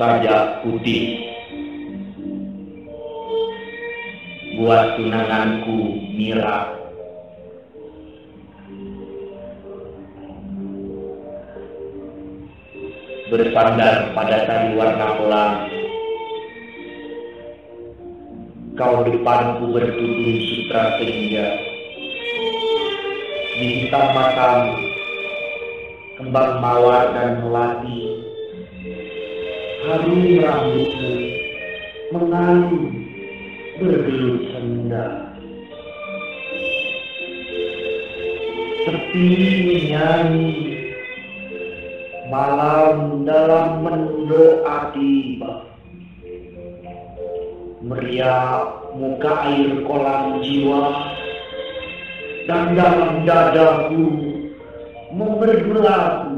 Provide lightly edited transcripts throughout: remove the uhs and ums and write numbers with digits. Sajak Putih. Buat tunanganku Mira, bersandar pada tali warna kolam, kau depanku bertutur sutra senja. Di hitam matamu kembang mawar dan melati, harum rambutmu mengalun bergelut senda. Sepi menyanyi malam dalam mendoa tiba, meriap muka air kolam jiwa, dan dalam dadaku membergulaku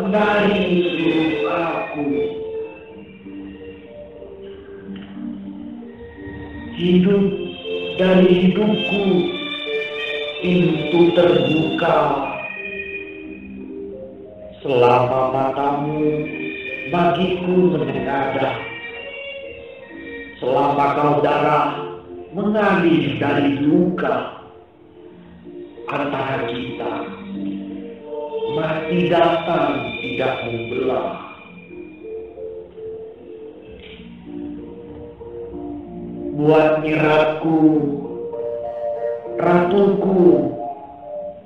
menari seluruh aku. Hidup dari hidupku, pintu terbuka. Selama matamu bagiku menegadah, selama kau darah mengalir dari luka antara kita, mati datang tidak membelah. Buat nyiratku, ratuku,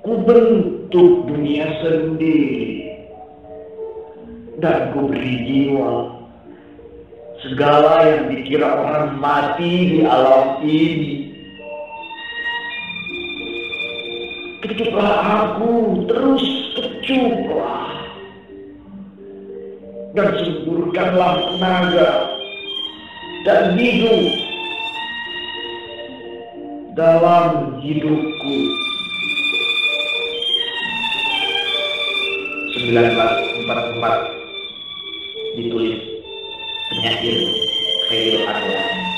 ku bentuk dunia sendiri, dan ku beri jiwa segala yang dikira orang mati di alam ini. Kecuplah aku, terus kecuplah, dan semburkanlah tenaga dan hidup dalam hidupku. 1944 ditulis penyair Chairil Anwar.